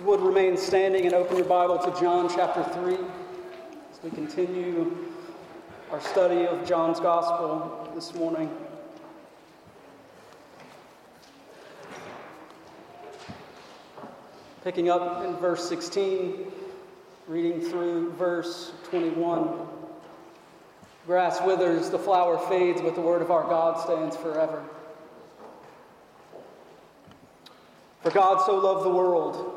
you would remain standing and open your Bible to John chapter 3 as we continue our study of John's Gospel this morning. Picking up in verse 16, reading through verse 21. Grass withers, the flower fades, but the word of our God stands forever. For God so loved the world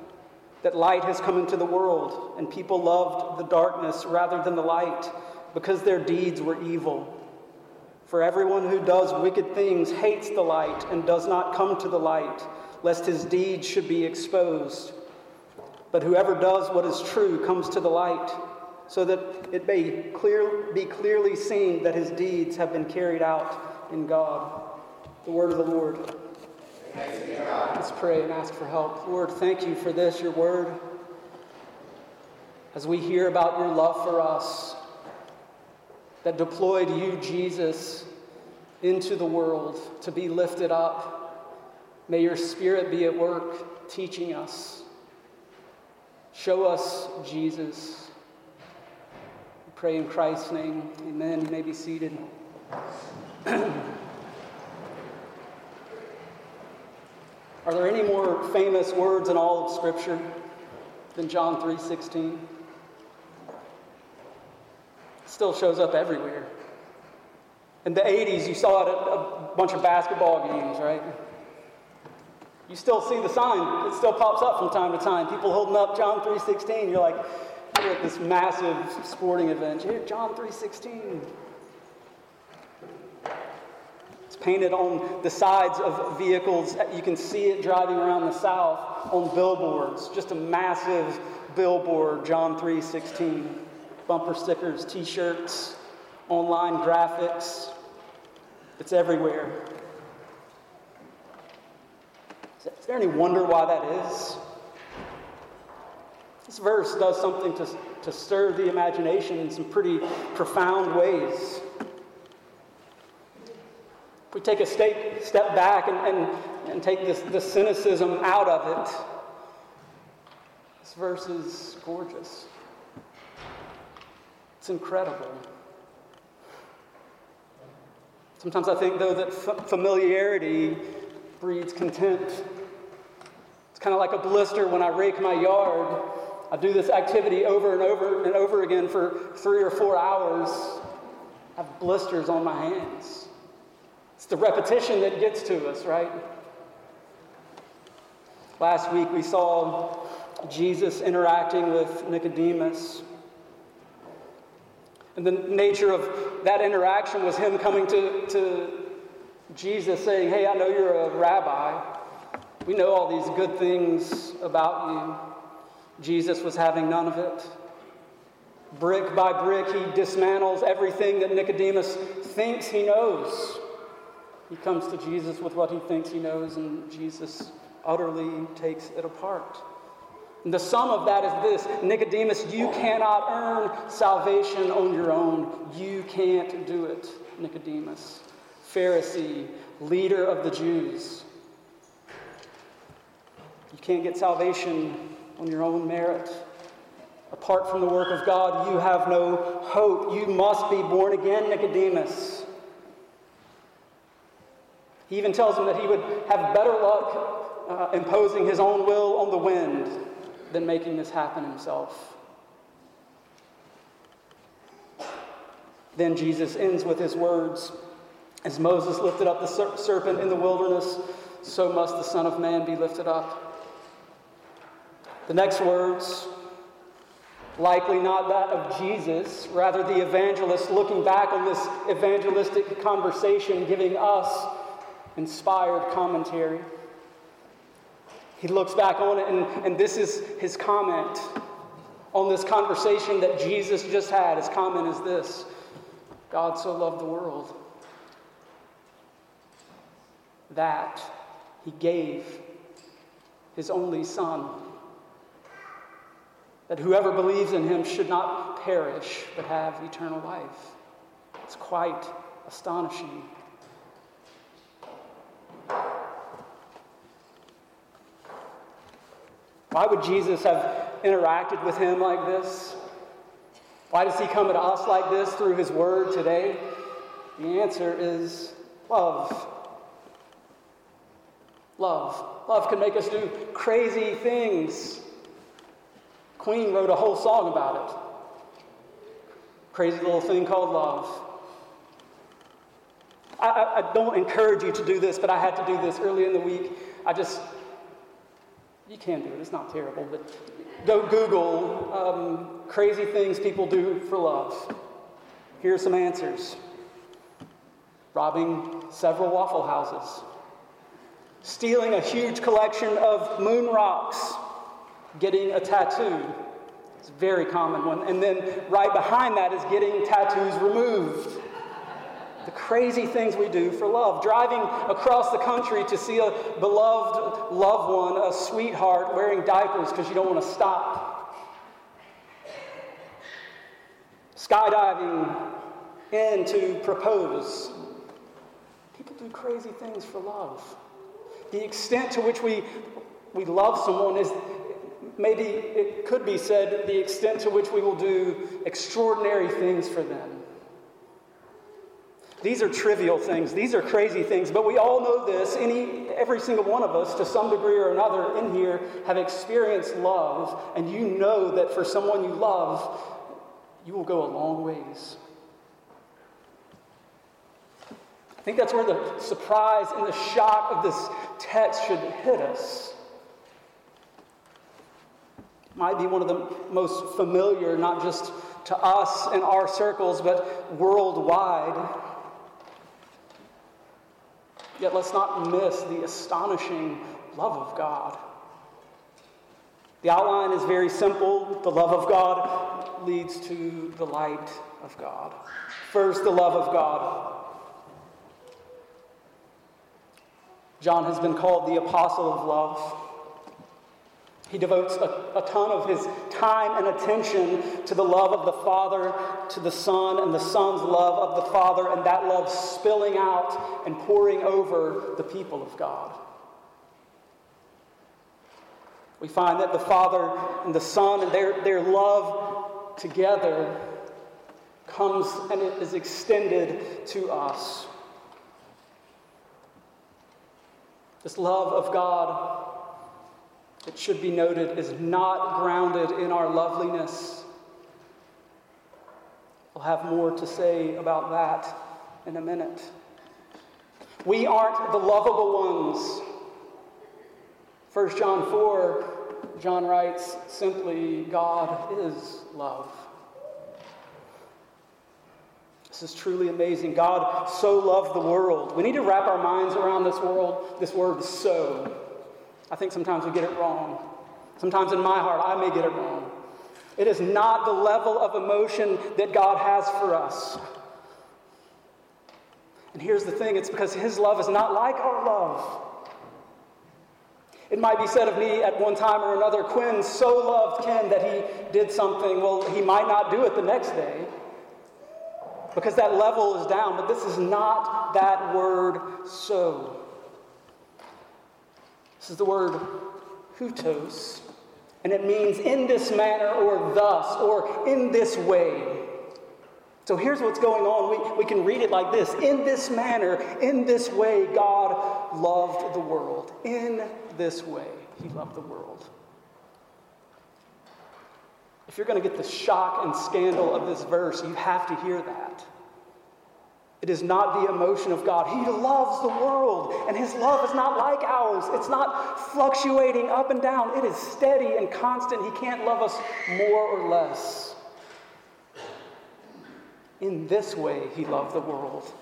that light has come into the world, and people loved the darkness rather than the light, because their deeds were evil. For everyone who does wicked things hates the light and does not come to the light, lest his deeds should be exposed. But whoever does what is true comes to the light, so that it may be clearly seen that his deeds have been carried out in God. The word of the Lord. Thanks be to God. Let's pray and ask for help. Lord, thank you for this, your word. As we hear about your love for us, that deployed you, Jesus, into the world to be lifted up, may your Spirit be at work teaching us. Show us Jesus. We pray in Christ's name. Amen. You may be seated. Are there any more famous words in all of Scripture than John 3:16? It still shows up everywhere. In the 80s, you saw it at a bunch of basketball games, right? You still see the sign. It still pops up from time to time. People holding up John 3:16. You're like, you're at this massive sporting event. You hear John 3:16. It's painted on the sides of vehicles. You can see it driving around the South on billboards. Just a massive billboard, John 3:16. Bumper stickers, t-shirts, online graphics. It's everywhere. Is there any wonder why that is? This verse does something to stir the imagination in some pretty profound ways. If we take a step back and take the cynicism out of it, this verse is gorgeous. It's incredible. Sometimes I think, though, that familiarity breeds contempt. It's kind of like a blister when I rake my yard. I do this activity over and over and over again for 3 or 4 hours. I have blisters on my hands. It's the repetition that gets to us, right? Last week we saw Jesus interacting with Nicodemus. And the nature of that interaction was him coming to Jesus saying, "Hey, I know you're a rabbi. We know all these good things about you." Jesus was having none of it. Brick by brick, he dismantles everything that Nicodemus thinks he knows. He comes to Jesus with what he thinks he knows, and Jesus utterly takes it apart. And the sum of that is this: Nicodemus, you cannot earn salvation on your own. You can't do it, Nicodemus, Pharisee, leader of the Jews. You can't get salvation on your own merit. Apart from the work of God, you have no hope. You must be born again, Nicodemus. He even tells him that he would have better luck imposing his own will on the wind than making this happen himself. Then Jesus ends with his words, "As Moses lifted up the serpent in the wilderness, so must the Son of Man be lifted up." The next words, likely not that of Jesus, rather the evangelist looking back on this evangelistic conversation, giving us inspired commentary. He looks back on it, and this is his comment. on this conversation that Jesus just had. His comment is this: God so loved the world that he gave his only Son, that whoever believes in him should not perish but have eternal life. It's quite astonishing. Why would Jesus have interacted with him like this? Why does he come at us like this through his word today? The answer is love. Love. Love can make us do crazy things. Queen wrote a whole song about it. Crazy little thing called love. I don't encourage you to do this, but I had to do this early in the week. You can do it, it's not terrible, but go Google crazy things people do for love. Here are some answers. Robbing several Waffle Houses. Stealing a huge collection of moon rocks. Getting a tattoo. It's a very common one. And then right behind that is getting tattoos removed. The crazy things we do for love. Driving across the country to see a beloved loved one, a sweetheart, wearing diapers because you don't want to stop. Skydiving in to propose. People do crazy things for love. The extent to which we love someone is, maybe it could be said, the extent to which we will do extraordinary things for them. These are trivial things. These are crazy things. But we all know this. Every single one of us, to some degree or another in here, have experienced love. And you know that for someone you love, you will go a long ways. I think that's where the surprise and the shock of this text should hit us. It might be one of the most familiar, not just to us in our circles, but worldwide. Yet let's not miss the astonishing love of God. The outline is very simple. The love of God leads to the light of God. First, the love of God. John has been called the apostle of love. He devotes a ton of his time and attention to the love of the Father, to the Son, and the Son's love of the Father, and that love spilling out and pouring over the people of God. We find that the Father and the Son and their love together comes and it is extended to us. This love of God, it should be noted, is not grounded in our loveliness. I'll have more to say about that in a minute. We aren't the lovable ones. 1 John 4, John writes simply, God is love. This is truly amazing. God so loved the world. We need to wrap our minds around this word so. I think sometimes we get it wrong. Sometimes in my heart, I may get it wrong. It is not the level of emotion that God has for us. And here's the thing, it's because his love is not like our love. It might be said of me at one time or another, Quinn so loved Ken that he did something. Well, he might not do it the next day because that level is down. But this is not that word so. This is the word hutos, and it means in this manner or thus or in this way. So here's what's going on. We can read it like this. In this manner, in this way, God loved the world. In this way, he loved the world. If you're going to get the shock and scandal of this verse, you have to hear that. It is not the emotion of God. He loves the world, and his love is not like ours. It's not fluctuating up and down. It is steady and constant. He can't love us more or less. In this way, he loved the world.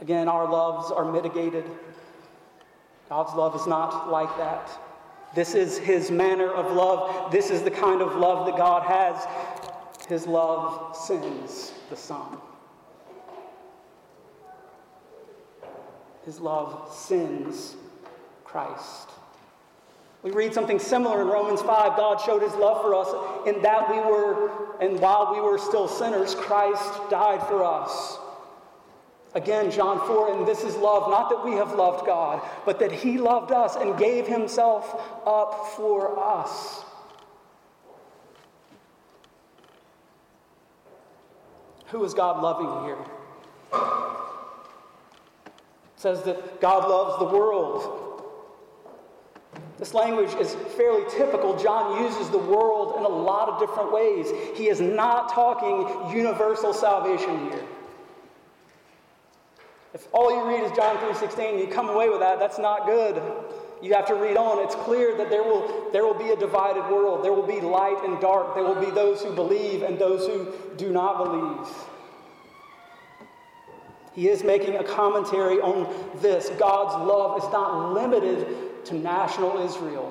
Again, our loves are mitigated. God's love is not like that. This is his manner of love. This is the kind of love that God has. His love sends the Son. His love sends Christ. We read something similar in Romans 5. God showed his love for us in that we were, and while we were still sinners, Christ died for us. Again, John 4, and this is love, not that we have loved God, but that he loved us and gave himself up for us. Who is God loving here? It says that God loves the world. This language is fairly typical. John uses the world in a lot of different ways. He is not talking universal salvation here. If all you read is John 3:16, you come away with that, that's not good. You have to read on. It's clear that there will be a divided world. There will be light and dark. There will be those who believe and those who do not believe. He is making a commentary on this. God's love is not limited to national Israel.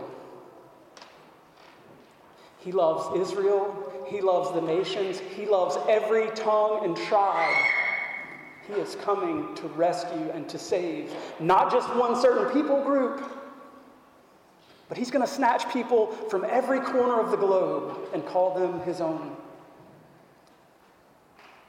He loves Israel. He loves the nations. He loves every tongue and tribe. He is coming to rescue and to save, not just one certain people group, but he's going to snatch people from every corner of the globe and call them his own.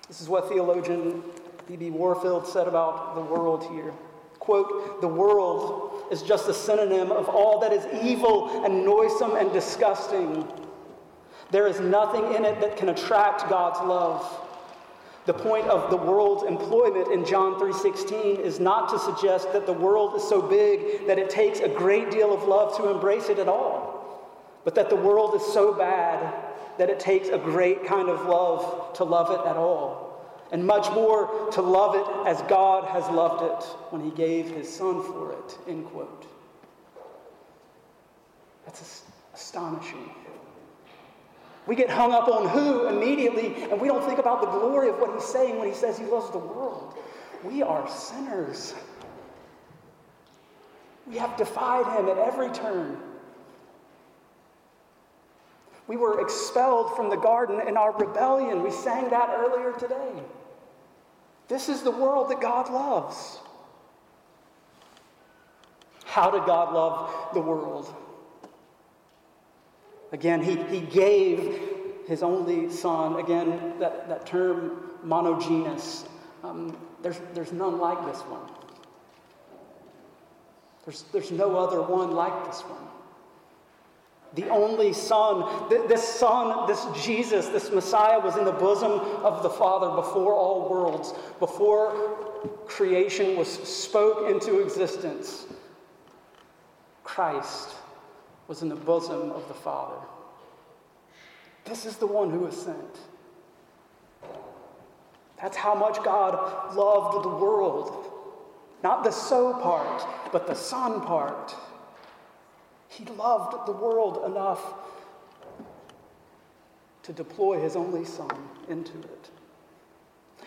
This is what theologian B.B. Warfield said about the world here. Quote, "The world is just a synonym of all that is evil and noisome and disgusting. There is nothing in it that can attract God's love. The point of the world's employment in John 3:16 is not to suggest that the world is so big that it takes a great deal of love to embrace it at all, but that the world is so bad that it takes a great kind of love to love it at all, and much more to love it as God has loved it when he gave his Son for it," end quote. That's astonishing. We get hung up on who immediately, and we don't think about the glory of what he's saying when he says he loves the world. We are sinners. We have defied him at every turn. We were expelled from the garden in our rebellion. We sang that earlier today. This is the world that God loves. How did God love the world? Again, he gave his only son. Again, that term monogenes. There's none like this one. There's no other one like this one. The only son. This son, this Jesus, this Messiah was in the bosom of the Father before all worlds, before creation was spoke into existence. Christ was in the bosom of the Father. This is the one who was sent. That's how much God loved the world. Not the so part, but the Son part. He loved the world enough to deploy his only Son into it.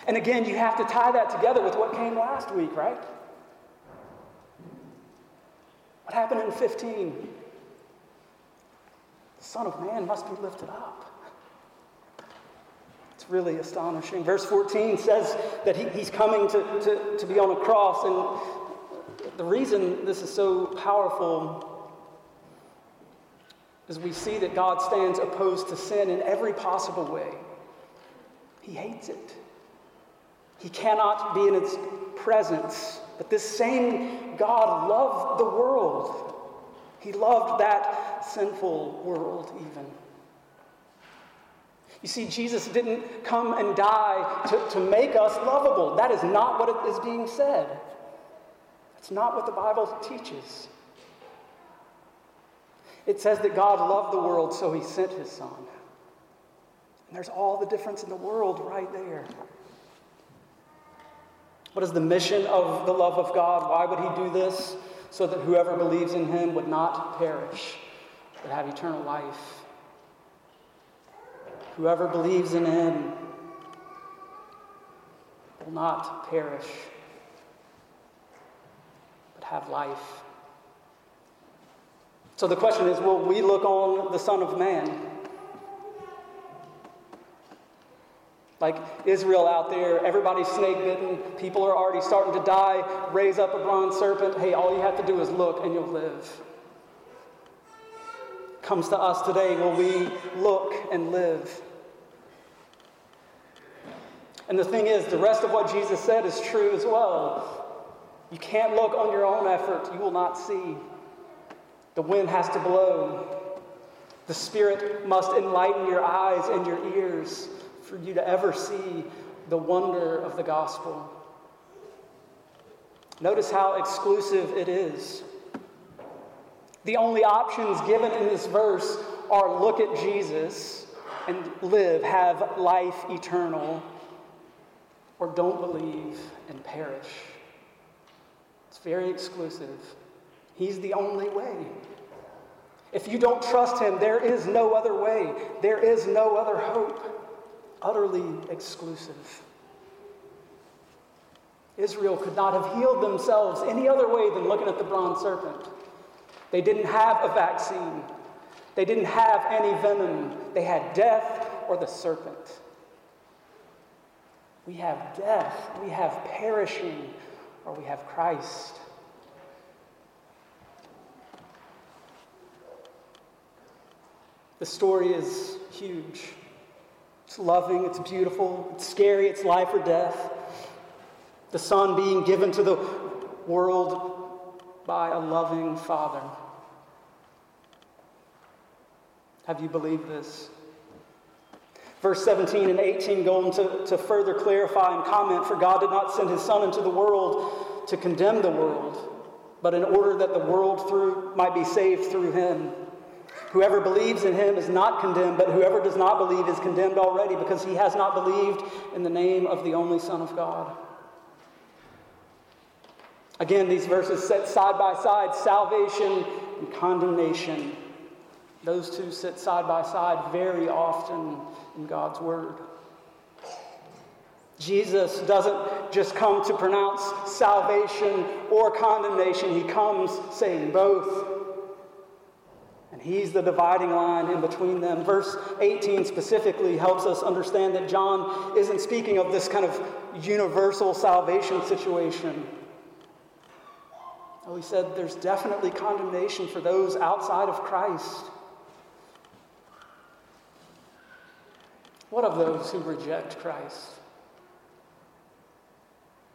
And again, you have to tie that together with what came last week, right? What happened in 15? Son of Man must be lifted up. It's really astonishing. Verse 14 says that he's coming to be on a cross, and the reason this is so powerful is we see that God stands opposed to sin in every possible way. He hates it. He cannot be in its presence. But this same God loved the world. He loved that sinful world even. You see, Jesus didn't come and die to make us lovable. That is not what is being said. That's not what the Bible teaches. It says that God loved the world, so he sent his Son. And there's all the difference in the world right there. What is the mission of the love of God? Why would he do this? So that whoever believes in him would not perish, but have eternal life. Whoever believes in him will not perish, but have life. So the question is, will we look on the Son of Man? Like Israel out there, everybody's snake-bitten, people are already starting to die, raise up a bronze serpent. Hey, all you have to do is look and you'll live. Comes to us today, will we look and live? And the thing is, the rest of what Jesus said is true as well. You can't look on your own effort. You will not see. The wind has to blow. The Spirit must enlighten your eyes and your ears for you to ever see the wonder of the gospel. Notice how exclusive it is. The only options given in this verse are look at Jesus and live, have life eternal, or don't believe and perish. It's very exclusive. He's the only way. If you don't trust him, there is no other way. There is no other hope. Utterly exclusive. Israel could not have healed themselves any other way than looking at the bronze serpent. They didn't have a vaccine. They didn't have any venom. They had death or the serpent. We have death, we have perishing, or we have Christ. The story is huge. It's loving, it's beautiful, it's scary, it's life or death. The Son being given to the world by a loving Father. Have you believed this? Verse 17 and 18 go on to further clarify and comment, for God did not send his Son into the world to condemn the world, but in order that the world might be saved through him. Whoever believes in him is not condemned, but whoever does not believe is condemned already, because he has not believed in the name of the only Son of God. Again, these verses sit side by side, salvation and condemnation. Those two sit side by side very often in God's word. Jesus doesn't just come to pronounce salvation or condemnation. He comes saying both. And he's the dividing line in between them. Verse 18 specifically helps us understand that John isn't speaking of this kind of universal salvation situation. Well, he said there's definitely condemnation for those outside of Christ. What of those who reject Christ?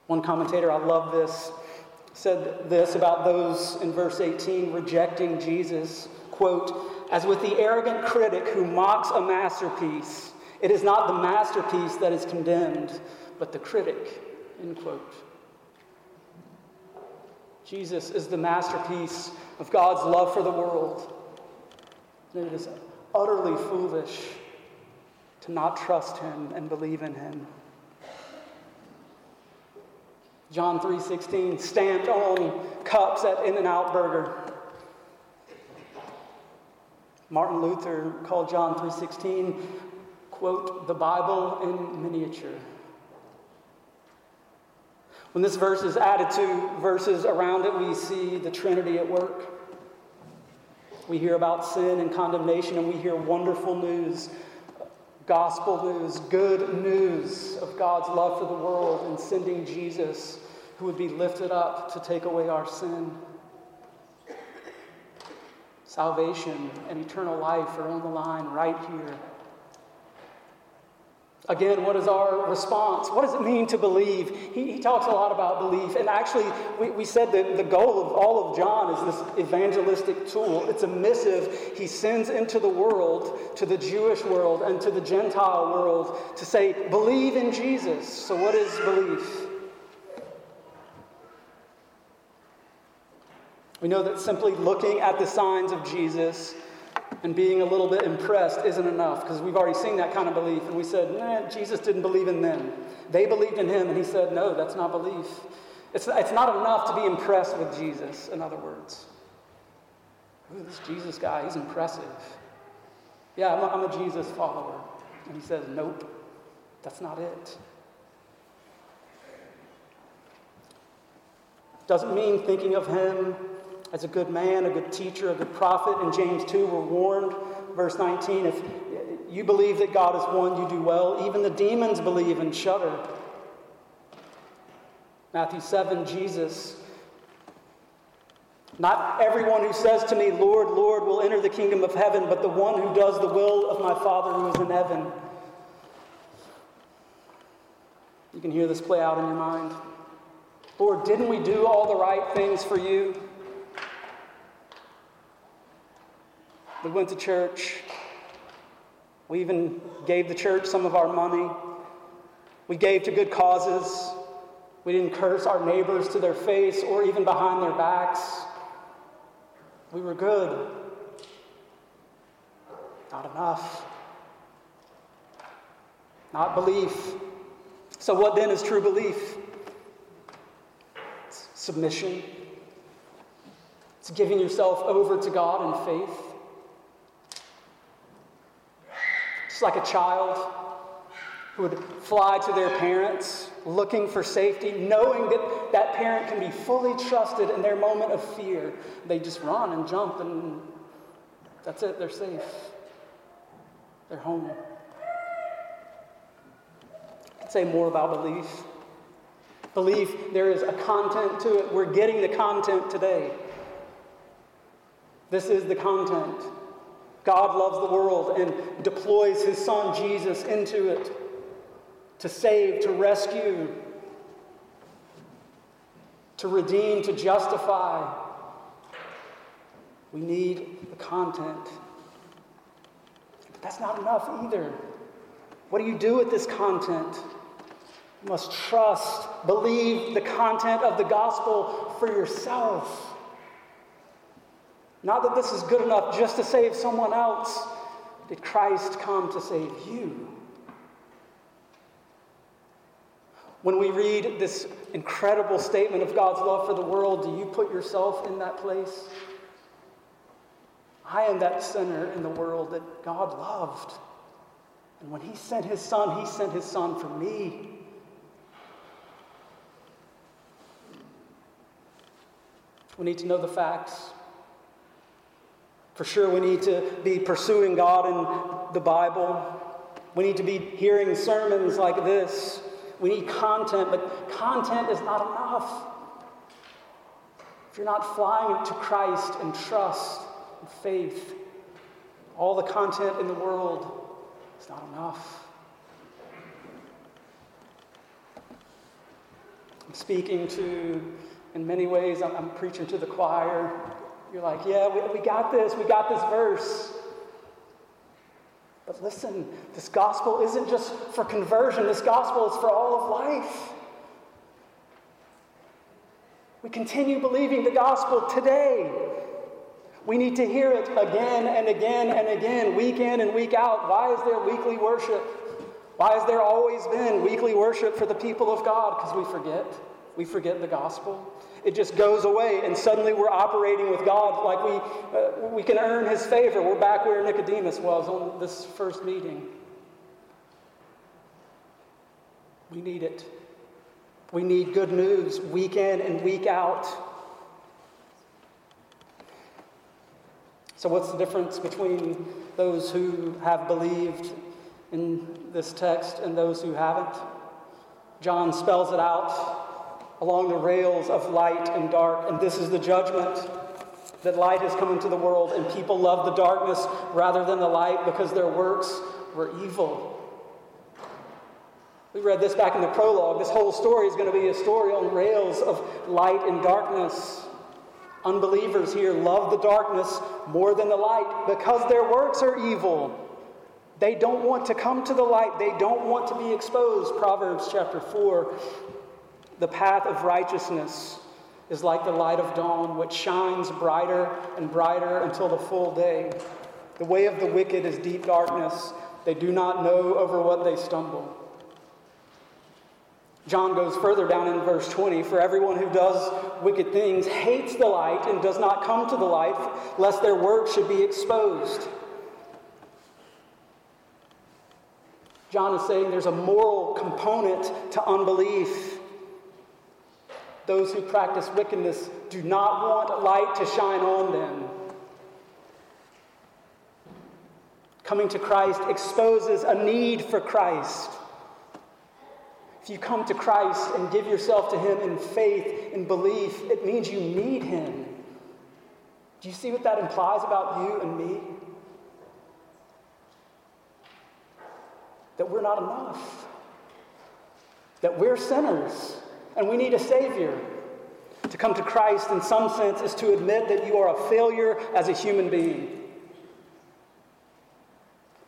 One commentator, I love this, said this about those in verse 18 rejecting Jesus. Quote, as with the arrogant critic who mocks a masterpiece, it is not the masterpiece that is condemned, but the critic, end quote. Jesus is the masterpiece of God's love for the world. And it is utterly foolish to not trust him and believe in him. John 3:16, stamped on cups at In-N-Out Burger. Martin Luther called John 3:16, quote, the Bible in miniature. When this verse is added to verses around it, we see the Trinity at work. We hear about sin and condemnation, and we hear wonderful news, gospel news, good news of God's love for the world and sending Jesus, who would be lifted up to take away our sin. Salvation and eternal life are on the line right here. Again, what is our response? What does it mean to believe? He talks a lot about belief. And actually, we said that the goal of all of John is this evangelistic tool. It's a missive he sends into the world, to the Jewish world and to the Gentile world, to say, believe in Jesus. So what is belief? We know that simply looking at the signs of Jesus and being a little bit impressed isn't enough, because we've already seen that kind of belief, and we said, Jesus didn't believe in them. They believed in him, and he said, no, that's not belief. It's not enough to be impressed with Jesus, in other words. Ooh, this Jesus guy, he's impressive. Yeah, I'm a Jesus follower. And he says, nope, that's not it. Doesn't mean thinking of him as a good man, a good teacher, a good prophet. In James 2, we're warned, verse 19, if you believe that God is one, you do well. Even the demons believe and shudder. Matthew 7, Jesus, not everyone who says to me, Lord, Lord, will enter the kingdom of heaven, but the one who does the will of my Father who is in heaven. You can hear this play out in your mind. Lord, didn't we do all the right things for you? We went to church. We even gave the church some of our money. We gave to good causes. We didn't curse our neighbors to their face or even behind their backs. We were good. Not enough. Not belief. So what then is true belief? It's submission. It's giving yourself over to God in faith. Just like a child who would fly to their parents looking for safety, knowing that that parent can be fully trusted in their moment of fear. They just run and jump and that's it, they're safe. They're home. I could say more about belief. Belief, there is a content to it. We're getting the content today. This is the content. God loves the world and deploys his son Jesus into it to save, to rescue, to redeem, to justify. We need the content. But that's not enough either. What do you do with this content? You must trust, believe the content of the gospel for yourself. Not that this is good enough just to save someone else. Did Christ come to save you? When we read this incredible statement of God's love for the world, do you put yourself in that place? I am that sinner in the world that God loved. And when he sent his son for me. We need to know the facts. For sure, we need to be pursuing God in the Bible. We need to be hearing sermons like this. We need content, but content is not enough. If you're not flying to Christ and trust and faith, all the content in the world is not enough. I'm speaking to, in many ways, I'm preaching to the choir. You're like, yeah, we got this verse. But listen, this gospel isn't just for conversion. This gospel is for all of life. We continue believing the gospel today. We need to hear it again and again and again, week in and week out. Why is there weekly worship? Why has there always been weekly worship for the people of God? Because we forget. We forget the gospel. It just goes away, and suddenly we're operating with God like we can earn his favor. We're back where Nicodemus was on this first meeting. We need it. We need good news week in and week out. So what's the difference between those who have believed in this text and those who haven't? John spells it out along the rails of light and dark. And this is the judgment, that light has come into the world, and people love the darkness rather than the light because their works were evil. We read this back in the prologue. This whole story is going to be a story on rails of light and darkness. Unbelievers here love the darkness more than the light because their works are evil. They don't want to come to the light. They don't want to be exposed. Proverbs chapter 4. The path of righteousness is like the light of dawn, which shines brighter and brighter until the full day. The way of the wicked is deep darkness. They do not know over what they stumble. John goes further down in verse 20, for everyone who does wicked things hates the light and does not come to the light, lest their work should be exposed. John is saying there's a moral component to unbelief. Those who practice wickedness do not want light to shine on them. Coming to Christ exposes a need for Christ. If you come to Christ and give yourself to him in faith and belief, it means you need him. Do you see what that implies about you and me? That we're not enough. That we're sinners and we need a Savior. To come to Christ, in some sense, is to admit that you are a failure as a human being.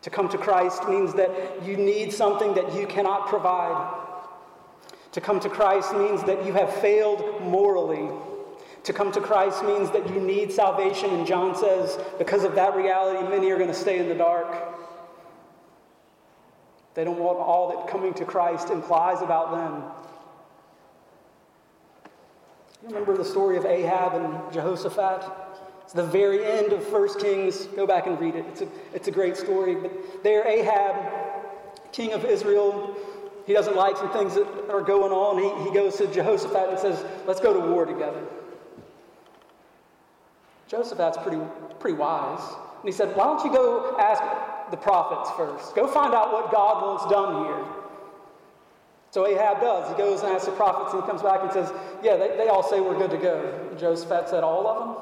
To come to Christ means that you need something that you cannot provide. To come to Christ means that you have failed morally. To come to Christ means that you need salvation, and John says, because of that reality, many are going to stay in the dark. They don't want all that coming to Christ implies about them. You remember the story of Ahab and Jehoshaphat? It's the very end of 1 Kings. Go back and read it. It's a great story. But there, Ahab, king of Israel, he doesn't like some things that are going on. He goes to Jehoshaphat and says, let's go to war together. Jehoshaphat's pretty wise. And he said, why don't you go ask the prophets first? Go find out what God wants done here. So Ahab does. He goes and asks the prophets, and he comes back and says, yeah, they all say we're good to go. And Jehoshaphat said, all of them?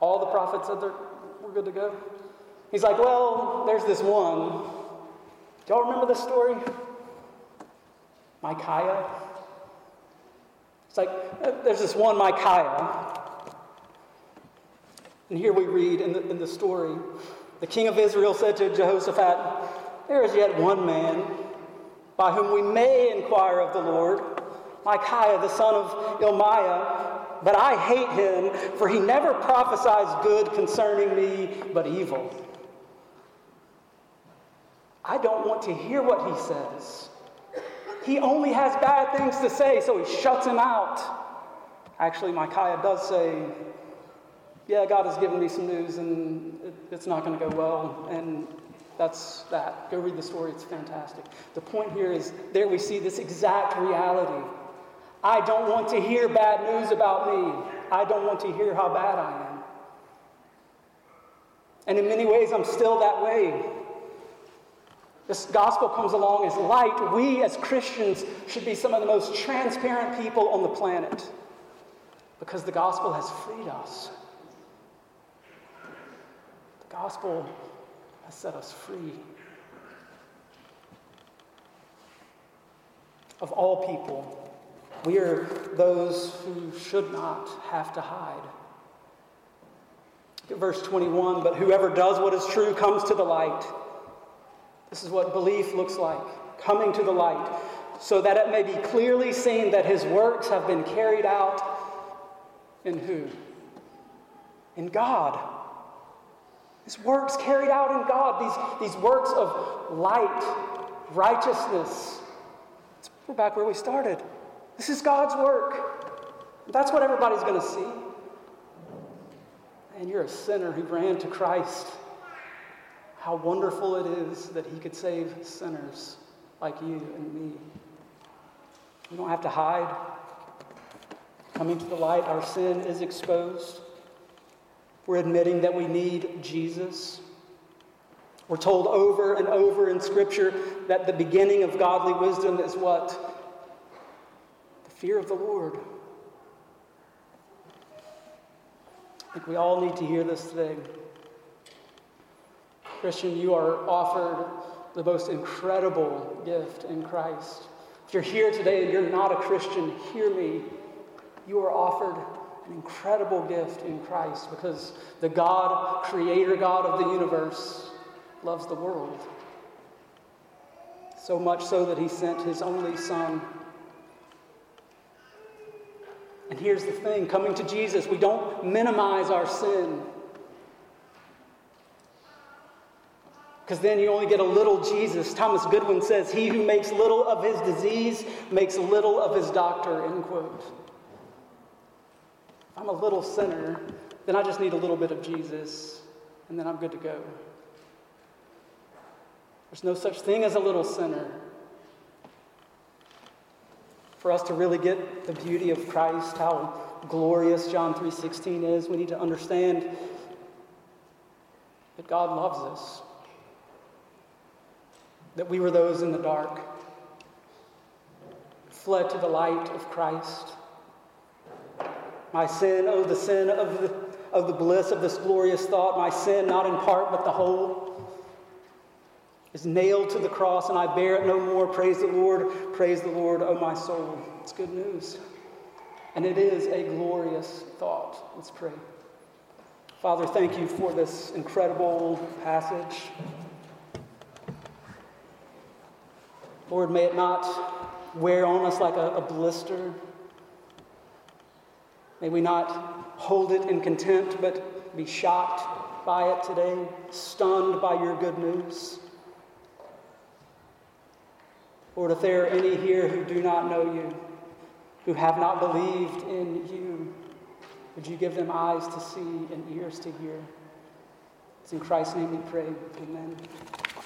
All the prophets said we're good to go? He's like, well, there's this one. Do y'all remember this story? Micaiah. It's like, there's this one Micaiah. And here we read in the story, the king of Israel said to Jehoshaphat, there is yet one man by whom we may inquire of the Lord, Micaiah, the son of Ilmiah, but I hate him, for he never prophesies good concerning me, but evil. I don't want to hear what he says. He only has bad things to say, so he shuts him out. Actually, Micaiah does say, yeah, God has given me some news, and it's not going to go well, and that's that. Go read the story. It's fantastic. The point here is there we see this exact reality. I don't want to hear bad news about me. I don't want to hear how bad I am. And in many ways, I'm still that way. This gospel comes along as light. We, as Christians, should be some of the most transparent people on the planet because the gospel has freed us. The gospel has set us free. Of all people, we are those who should not have to hide. Look at verse 21, but whoever does what is true comes to the light. This is what belief looks like, coming to the light, so that it may be clearly seen that his works have been carried out in who? In God. His works carried out in God, these works of light, righteousness. We're back where we started. This is God's work. That's what everybody's going to see. And you're a sinner who ran to Christ. How wonderful it is that he could save sinners like you and me. We don't have to hide. Coming to the light, our sin is exposed. We're admitting that we need Jesus. We're told over and over in Scripture that the beginning of godly wisdom is what? The fear of the Lord. I think we all need to hear this today. Christian, you are offered the most incredible gift in Christ. If you're here today and you're not a Christian, hear me. You are offered an incredible gift in Christ because the God, creator God of the universe, loves the world. So much so that he sent his only son. And here's the thing, coming to Jesus, we don't minimize our sin. Because then you only get a little Jesus. Thomas Goodwin says, he who makes little of his disease makes little of his doctor, end quote. I'm a little sinner, then I just need a little bit of Jesus, and then I'm good to go. There's no such thing as a little sinner. For us to really get the beauty of Christ, how glorious John 3:16 is, we need to understand that God loves us. That we were those in the dark, fled to the light of Christ. My sin, oh, the sin of the bliss of this glorious thought, my sin, not in part but the whole, is nailed to the cross, and I bear it no more. Praise the Lord, oh my soul. It's good news. And it is a glorious thought. Let's pray. Father, thank you for this incredible passage. Lord, may it not wear on us like a blister. May we not hold it in contempt, but be shocked by it today, stunned by your good news. Lord, if there are any here who do not know you, who have not believed in you, would you give them eyes to see and ears to hear? It's in Christ's name we pray. Amen.